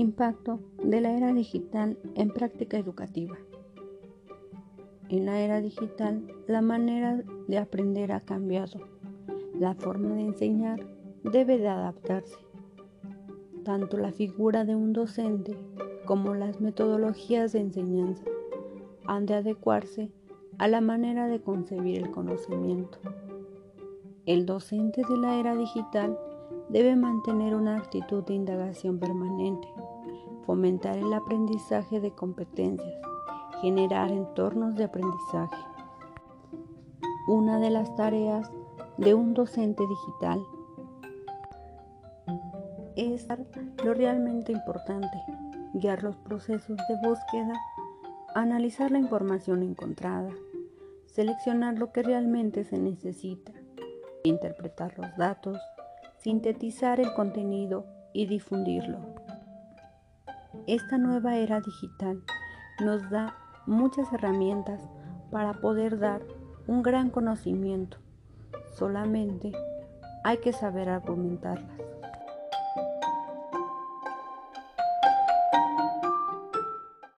Impacto de la era digital en práctica educativa. En la era digital, la manera de aprender ha cambiado. La forma de enseñar debe de adaptarse. Tanto la figura de un docente como las metodologías de enseñanza han de adecuarse a la manera de concebir el conocimiento. El docente de la era digital debe mantener una actitud de indagación permanente, fomentar el aprendizaje de competencias, generar entornos de aprendizaje. Una de las tareas de un docente digital es lo realmente importante, guiar los procesos de búsqueda, analizar la información encontrada, seleccionar lo que realmente se necesita, interpretar los datos, sintetizar el contenido y difundirlo. Esta nueva era digital nos da muchas herramientas para poder dar un gran conocimiento. Solamente hay que saber argumentarlas.